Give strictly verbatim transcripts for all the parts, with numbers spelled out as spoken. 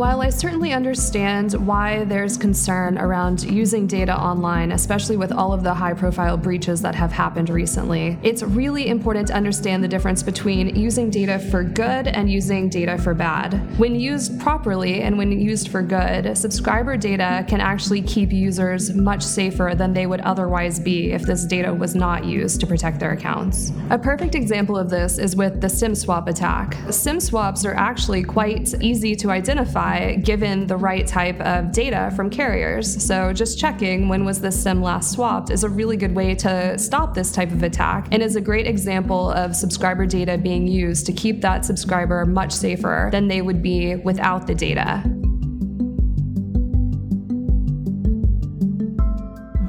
While I certainly understand why there's concern around using data online, especially with all of the high-profile breaches that have happened recently, it's really important to understand the difference between using data for good and using data for bad. When used properly and when used for good, subscriber data can actually keep users much safer than they would otherwise be if this data was not used to protect their accounts. A perfect example of this is with the SIM swap attack. SIM swaps are actually quite easy to identify given the right type of data from carriers. So just checking when was this SIM last swapped is a really good way to stop this type of attack and is a great example of subscriber data being used to keep that subscriber much safer than they would be without the data.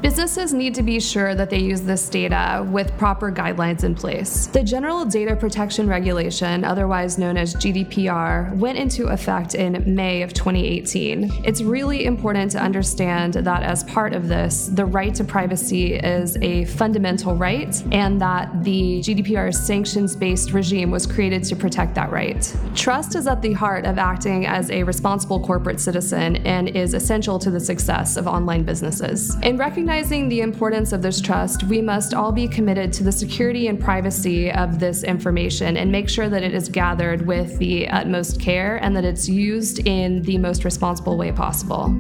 Businesses need to be sure that they use this data with proper guidelines in place. The General Data Protection Regulation, otherwise known as G D P R, went into effect in May of twenty eighteen. It's really important to understand that as part of this, the right to privacy is a fundamental right, and that the G D P R sanctions-based regime was created to protect that right. Trust is at the heart of acting as a responsible corporate citizen and is essential to the success of online businesses. In recognizing Recognizing the importance of this trust, we must all be committed to the security and privacy of this information and make sure that it is gathered with the utmost care and that it's used in the most responsible way possible.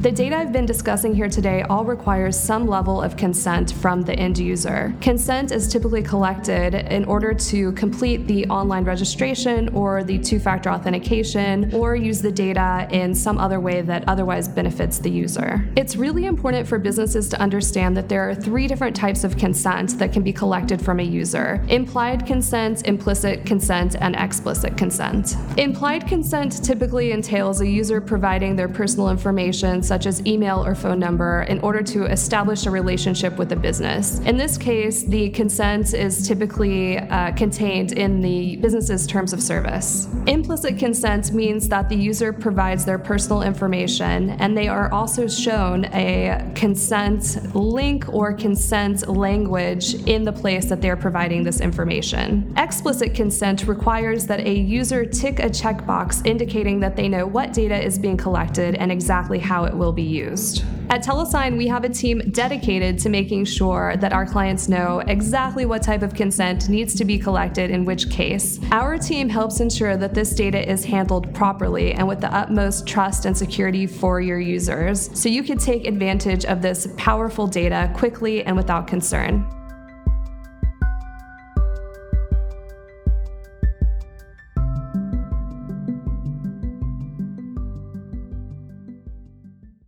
The data I've been discussing here today all requires some level of consent from the end user. Consent is typically collected in order to complete the online registration or the two-factor authentication or use the data in some other way that otherwise benefits the user. It's really important for businesses to understand that there are three different types of consent that can be collected from a user: implied consent, implicit consent, and explicit consent. Implied consent typically entails a user providing their personal information such as email or phone number in order to establish a relationship with a business. In this case, the consent is typically uh, contained in the business's terms of service. Implicit consent means that the user provides their personal information and they are also shown a consent link or consent language in the place that they're providing this information. Explicit consent requires that a user tick a checkbox indicating that they know what data is being collected and exactly how it will be used. At Telesign, we have a team dedicated to making sure that our clients know exactly what type of consent needs to be collected in which case. Our team helps ensure that this data is handled properly and with the utmost trust and security for your users, so you can take advantage of this powerful data quickly and without concern.